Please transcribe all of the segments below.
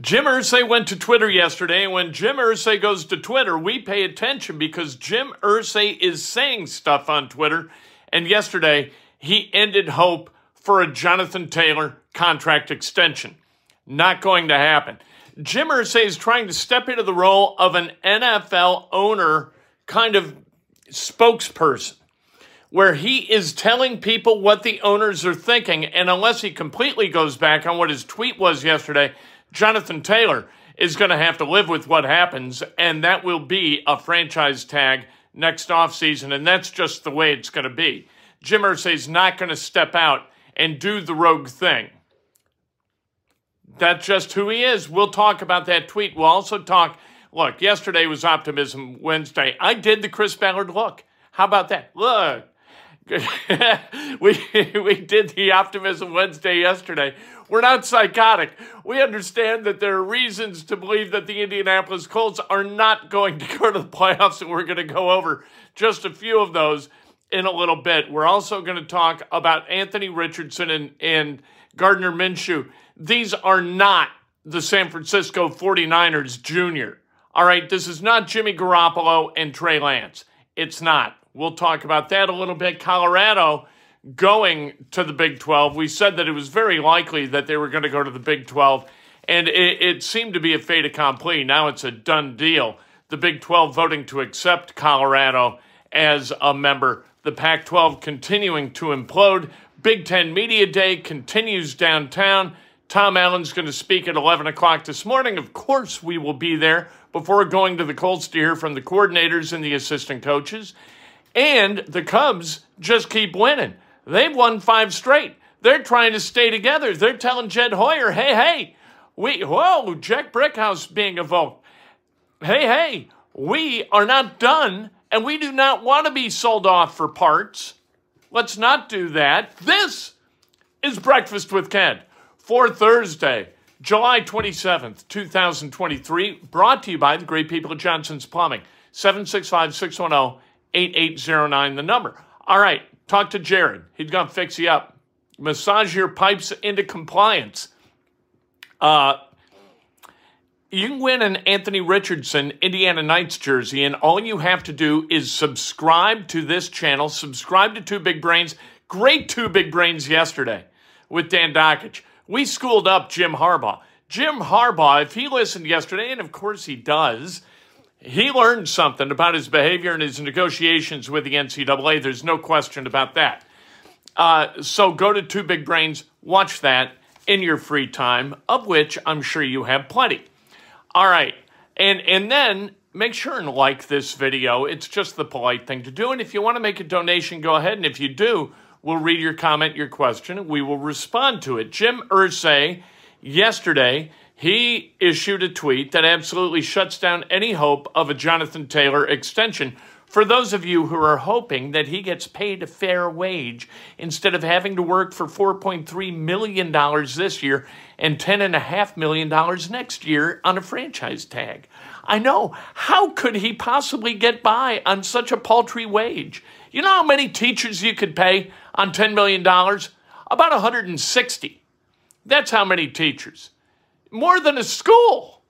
Jim Irsay went to Twitter yesterday, and when Jim Irsay goes to Twitter, we pay attention because Jim Irsay is saying stuff on Twitter, and yesterday he ended hope for a Jonathan Taylor contract extension. Not going to happen. Jim Irsay is trying to step into the role of an NFL owner kind of spokesperson, where he is telling people what the owners are thinking, and unless he completely goes back on what his tweet was yesterday, Jonathan Taylor is going to have to live with what happens, and that will be a franchise tag next offseason, and that's just the way it's going to be. Jim Irsay's not going to step out and do the rogue thing. That's just who he is. We'll talk about that tweet. We'll also talk, look, yesterday was Optimism Wednesday. I did the Chris Ballard look. How about that? Look. we did the Optimism Wednesday yesterday. We're not psychotic. We understand that there are reasons to believe that the Indianapolis Colts are not going to go to the playoffs, and we're going to go over just a few of those in a little bit. We're also going to talk about Anthony Richardson and Gardner Minshew. These are not the San Francisco 49ers junior. All right, this is not Jimmy Garoppolo and Trey Lance. It's not. We'll talk about that a little bit. Colorado going to the Big 12. We said that it was very likely that they were going to go to the Big 12, and it seemed to be a fait accompli. Now it's a done deal. The Big 12 voting to accept Colorado as a member. The Pac-12 continuing to implode. Big 10 Media Day continues downtown. Tom Allen's going to speak at 11 o'clock this morning. Of course, we will be there before going to the Colts to hear from the coordinators and the assistant coaches. And the Cubs just keep winning. They've won 5 straight. They're trying to stay together. They're telling Jed Hoyer, hey, Jack Brickhouse being evoked. Hey, we are not done, and we do not want to be sold off for parts. Let's not do that. This is Breakfast with Ken for Thursday, July 27th, 2023, brought to you by the great people at Johnson's Plumbing, 765-610. 8809, the number. All right, talk to Jared. He's going to fix you up. Massage your pipes into compliance. You can win an Anthony Richardson Indiana Knights jersey, and all you have to do is subscribe to this channel, subscribe to Two Big Brains. Great Two Big Brains yesterday with Dan Dokich. We schooled up Jim Harbaugh. Jim Harbaugh, if he listened yesterday, and of course he does, he learned something about his behavior and his negotiations with the NCAA. There's no question about that. So go to Two Big Brains, watch that in your free time, of which I'm sure you have plenty. All right, and then make sure and like this video. It's just the polite thing to do. And if you want to make a donation, go ahead. And if you do, we'll read your comment, your question, and we will respond to it. Jim Irsay yesterday, he issued a tweet that absolutely shuts down any hope of a Jonathan Taylor extension. For those of you who are hoping that he gets paid a fair wage instead of having to work for $4.3 million this year and $10.5 million next year on a franchise tag. I know. How could he possibly get by on such a paltry wage? You know how many teachers you could pay on $10 million? About 160. That's how many teachers. More than a school.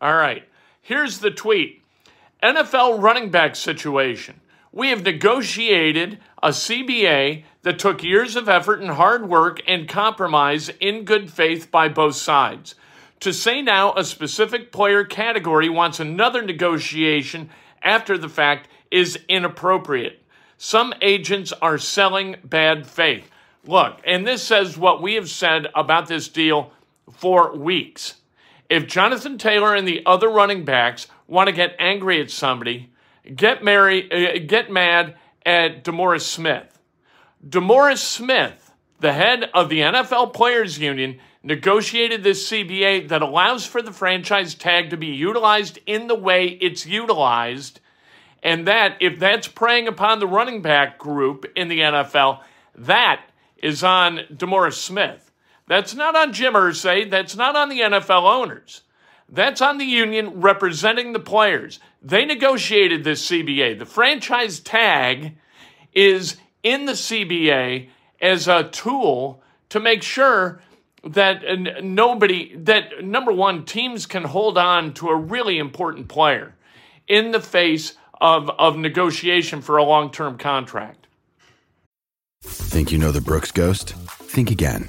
All right, here's the tweet. NFL running back situation. We have negotiated a CBA that took years of effort and hard work and compromise in good faith by both sides. To say now a specific player category wants another negotiation after the fact is inappropriate. Some agents are selling bad faith. Look, and this says what we have said about this deal for weeks. If Jonathan Taylor and the other running backs want to get angry at somebody, get mad at DeMaurice Smith. DeMaurice Smith, the head of the NFL Players Union, negotiated this CBA that allows for the franchise tag to be utilized in the way it's utilized, and that if that's preying upon the running back group in the NFL, that is on DeMaurice Smith. That's not on Jim Irsay. That's not on the NFL owners. That's on the union representing the players. They negotiated this CBA. The franchise tag is in the CBA as a tool to make sure that number one, teams can hold on to a really important player in the face of negotiation for a long-term contract. Think you know the Brooks Ghost? Think again.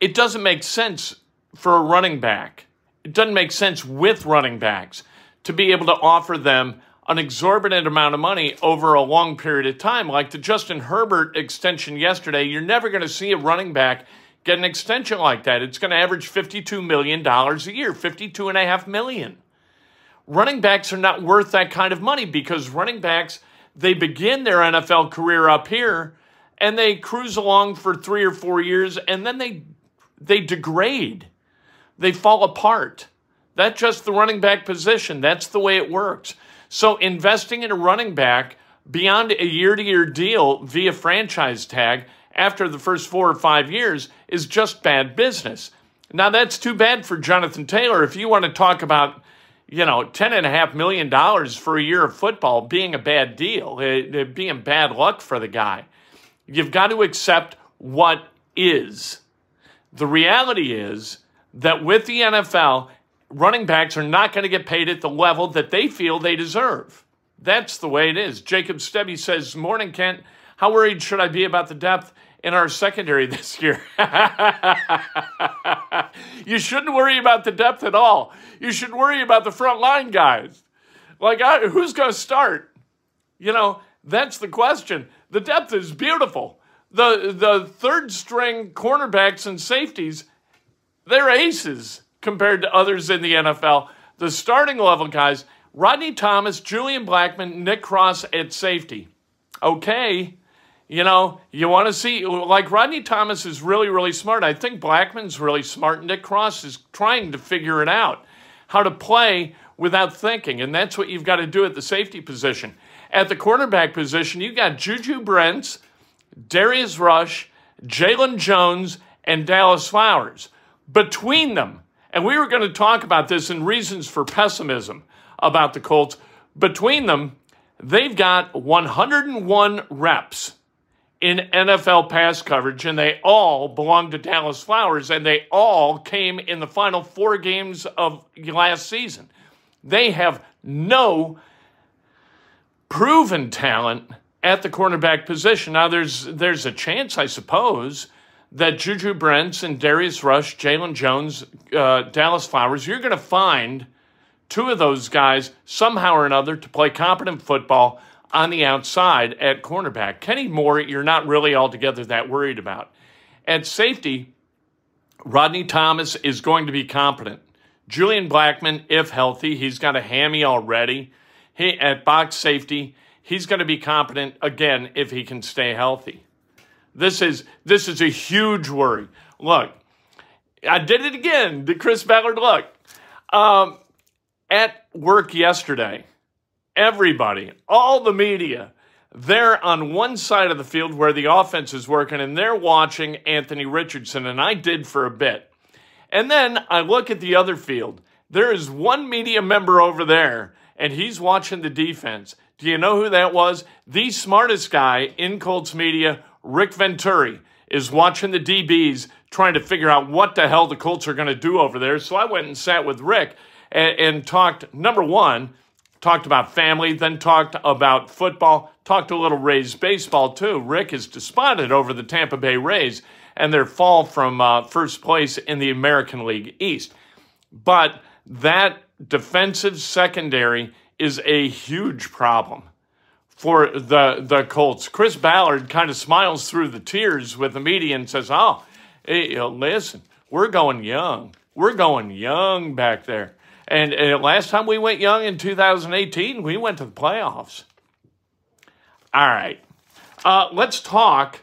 It doesn't make sense for a running back. It doesn't make sense with running backs to be able to offer them an exorbitant amount of money over a long period of time. Like the Justin Herbert extension yesterday, you're never going to see a running back get an extension like that. It's going to average $52 million a year, $52.5 million. Running backs are not worth that kind of money because running backs, they begin their NFL career up here and they cruise along for 3 or 4 years and then they degrade. They fall apart. That's just the running back position. That's the way it works. So investing in a running back beyond a year-to-year deal via franchise tag after the first 4 or 5 years is just bad business. Now, that's too bad for Jonathan Taylor. If you want to talk about, $10.5 million for a year of football being a bad deal, being bad luck for the guy, you've got to accept what is. The reality is that with the NFL, running backs are not going to get paid at the level that they feel they deserve. That's the way it is. Jacob Stebby says, "Morning, Kent. How worried should I be about the depth in our secondary this year?" You shouldn't worry about the depth at all. You should worry about the front line guys. Like, who's going to start? That's the question. The depth is beautiful. The third string cornerbacks and safeties, they're aces compared to others in the NFL. The starting level guys, Rodney Thomas, Julian Blackman, Nick Cross at safety. Okay, you want to see, like Rodney Thomas is really, really smart. I think Blackman's really smart. Nick Cross is trying to figure it out, how to play without thinking. And that's what you've got to do at the safety position. At the cornerback position, you got Juju Brentz, Darius Rush, Jaylen Jones, and Dallas Flowers. Between them, and we were going to talk about this in reasons for pessimism about the Colts, between them, they've got 101 reps in NFL pass coverage, and they all belong to Dallas Flowers, and they all came in the final 4 games of last season. They have no proven talent at the cornerback position. Now, there's a chance, I suppose, that Juju Brentz and Darius Rush, Jaylen Jones, Dallas Flowers, you're going to find two of those guys somehow or another to play competent football on the outside at cornerback. Kenny Moore, you're not really altogether that worried about. At safety, Rodney Thomas is going to be competent. Julian Blackman, if healthy, he's got a hammy already. At box safety, he's going to be competent, again, if he can stay healthy. This is a huge worry. Look, I did it again, the Chris Ballard look. At work yesterday, everybody, all the media, they're on one side of the field where the offense is working, and they're watching Anthony Richardson, and I did for a bit. And then I look at the other field. There is one media member over there, and he's watching the defense. Do you know who that was? The smartest guy in Colts media, Rick Venturi, is watching the DBs, trying to figure out what the hell the Colts are going to do over there. So I went and sat with Rick and talked, number one, talked about family, then talked about football, talked a little Rays baseball too. Rick is despondent over the Tampa Bay Rays and their fall from first place in the American League East. But that defensive secondary is a huge problem for the Colts. Chris Ballard kind of smiles through the tears with the media and says, oh, hey, listen, we're going young. We're going young back there. And last time we went young in 2018, we went to the playoffs. All right. Let's talk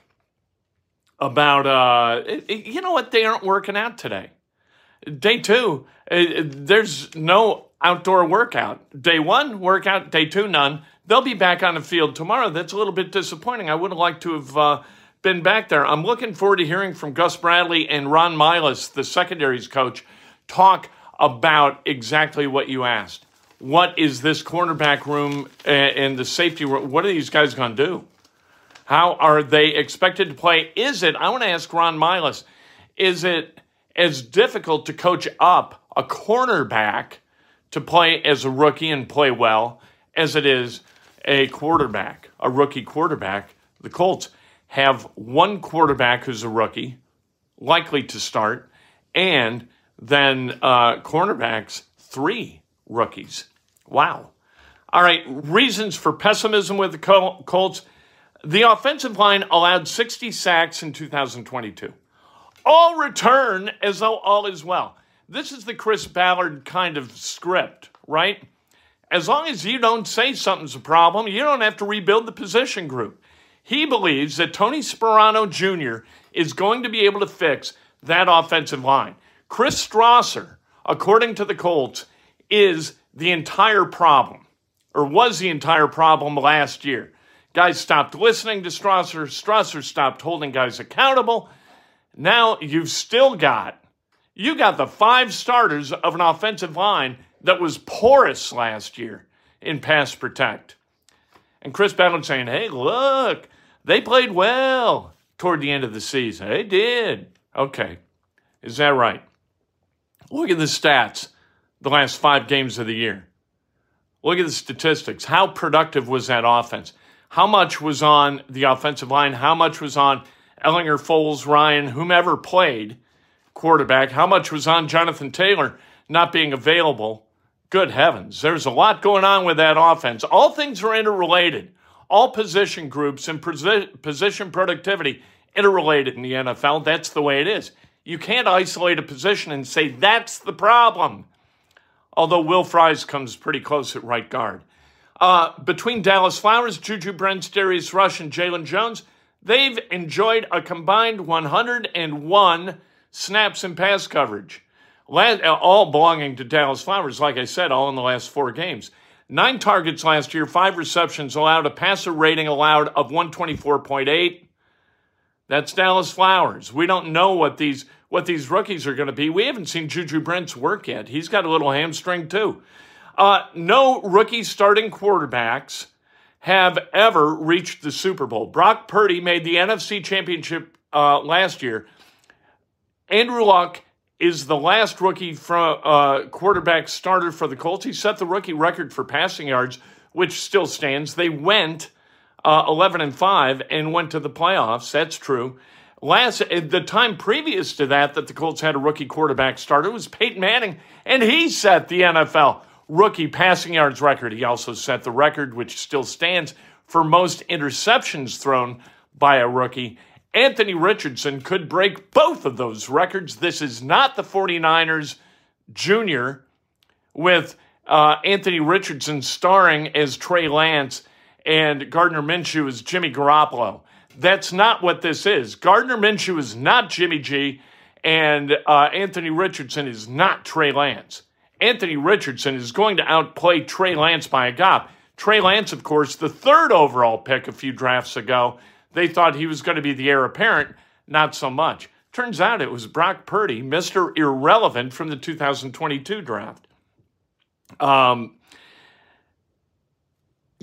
about, you know what, they aren't working out today. Day two, there's no outdoor workout. Day one, workout. Day two, none. They'll be back on the field tomorrow. That's a little bit disappointing. I would have liked to have been back there. I'm looking forward to hearing from Gus Bradley and Ron Milus, the secondaries coach, talk about exactly what you asked. What is this cornerback room and the safety room? What are these guys going to do? How are they expected to play? Is it, I want to ask Ron Milus, is it as difficult to coach up a cornerback to play as a rookie and play well as it is a quarterback, a rookie quarterback? The Colts have one quarterback who's a rookie, likely to start, and then cornerbacks, three rookies. Wow. All right, reasons for pessimism with the Colts. The offensive line allowed 60 sacks in 2022. All return as though all is well. This is the Chris Ballard kind of script, right? As long as you don't say something's a problem, you don't have to rebuild the position group. He believes that Tony Sperano Jr. is going to be able to fix that offensive line. Chris Strasser, according to the Colts, is the entire problem, or was the entire problem last year. Guys stopped listening to Strasser. Strasser stopped holding guys accountable. Now you've still got, you got the five starters of an offensive line that was porous last year in pass protect. And Chris Ballard saying, hey, look, they played well toward the end of the season. They did. Okay, is that right? Look at the stats the last five games of the year. Look at the statistics. How productive was that offense? How much was on the offensive line? How much was on Ellinger, Foles, Ryan, whomever played quarterback? How much was on Jonathan Taylor not being available? Good heavens. There's a lot going on with that offense. All things are interrelated. All position groups and position productivity interrelated in the NFL. That's the way it is. You can't isolate a position and say, that's the problem. Although Will Fries comes pretty close at right guard. Between Dallas Flowers, Juju Brentz, Darius Rush, and Jaylen Jones, they've enjoyed a combined 101 snaps in pass coverage, all belonging to Dallas Flowers, like I said, all in the last four games. 9 targets last year, 5 receptions allowed, a passer rating allowed of 124.8. That's Dallas Flowers. We don't know what these rookies are going to be. We haven't seen Juju Brentz work yet. He's got a little hamstring too. No rookie starting quarterbacks have ever reached the Super Bowl. Brock Purdy made the NFC Championship last year. Andrew Luck is the last rookie quarterback starter for the Colts. He set the rookie record for passing yards which still stands. They went 11-5 and went to the playoffs. That's true. The time previous to that the Colts had a rookie quarterback starter was Peyton Manning, and he set the NFL rookie passing yards record. He also set the record, which still stands, for most interceptions thrown by a rookie. Anthony Richardson could break both of those records. This is not the 49ers junior with Anthony Richardson starring as Trey Lance and Gardner Minshew as Jimmy Garoppolo. That's not what this is. Gardner Minshew is not Jimmy G, and Anthony Richardson is not Trey Lance. Anthony Richardson is going to outplay Trey Lance by a gap. Trey Lance, of course, the third overall pick a few drafts ago. They thought he was going to be the heir apparent. Not so much. Turns out it was Brock Purdy, Mr. Irrelevant from the 2022 draft.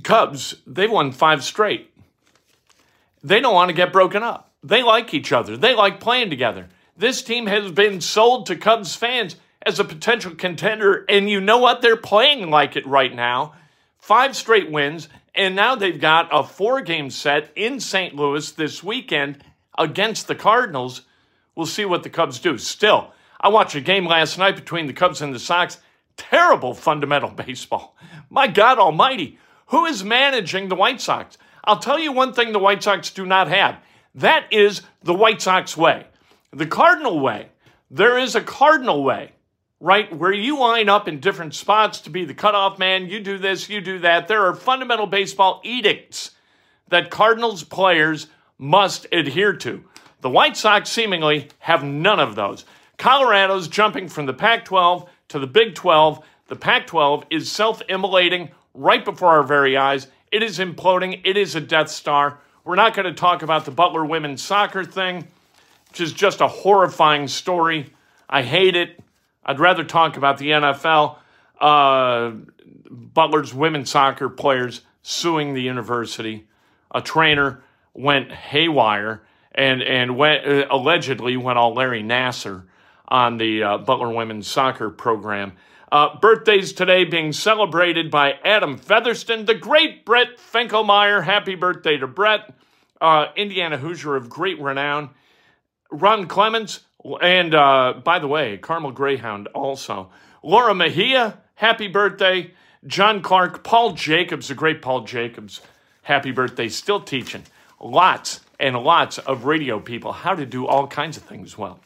Cubs, they won 5 straight. They don't want to get broken up. They like each other. They like playing together. This team has been sold to Cubs fans as a potential contender, and you know what? They're playing like it right now. 5 straight wins, and now they've got a 4-game set in St. Louis this weekend against the Cardinals. We'll see what the Cubs do. Still, I watched a game last night between the Cubs and the Sox. Terrible fundamental baseball. My God almighty, who is managing the White Sox? I'll tell you one thing the White Sox do not have. That is the White Sox way. The Cardinal way. There is a Cardinal way, right, where you line up in different spots to be the cutoff man. You do this, you do that. There are fundamental baseball edicts that Cardinals players must adhere to. The White Sox seemingly have none of those. Colorado's jumping from the Pac-12 to the Big 12. The Pac-12 is self-immolating right before our very eyes. It is imploding. It is a Death Star. We're not going to talk about the Butler women's soccer thing, which is just a horrifying story. I hate it. I'd rather talk about the NFL, Butler's women's soccer players suing the university. A trainer went haywire and went, allegedly went all Larry Nassar on the Butler women's soccer program. Birthdays today being celebrated by Adam Featherston, the great Brett Finkelmeyer. Happy birthday to Brett, Indiana Hoosier of great renown. Ron Clements, and by the way, Carmel Greyhound also. Laura Mejia, happy birthday. John Clark, Paul Jacobs, the great Paul Jacobs, happy birthday. Still teaching lots and lots of radio people how to do all kinds of things well.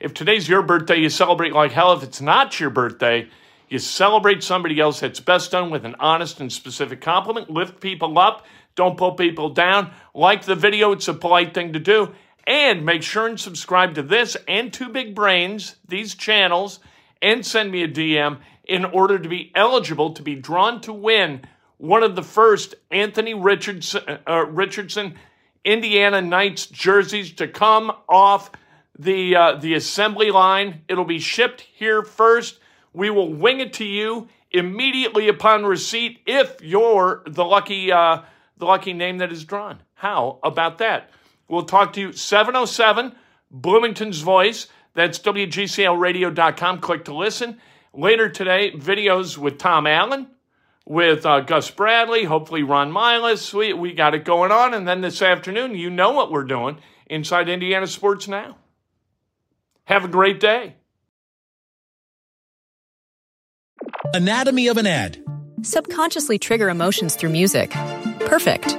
If today's your birthday, you celebrate like hell. If it's not your birthday, you celebrate somebody else. That's best done with an honest and specific compliment. Lift people up. Don't pull people down. Like the video. It's a polite thing to do. And make sure and subscribe to this and Two Big Brains, these channels, and send me a DM in order to be eligible to be drawn to win one of the first Anthony Richardson Indiana Knights jerseys to come off the assembly line. It'll be shipped here first. We will wing it to you immediately upon receipt if you're the lucky name that is drawn. How about that? We'll talk to you 707 Bloomington's Voice. That's WGCLradio.com. Click to listen. Later today, videos with Tom Allen, with Gus Bradley, hopefully Ron Milus. We got it going on. And then this afternoon, you know what we're doing inside Indiana Sports Now. Have a great day. Anatomy of an ad. Subconsciously trigger emotions through music. Perfect.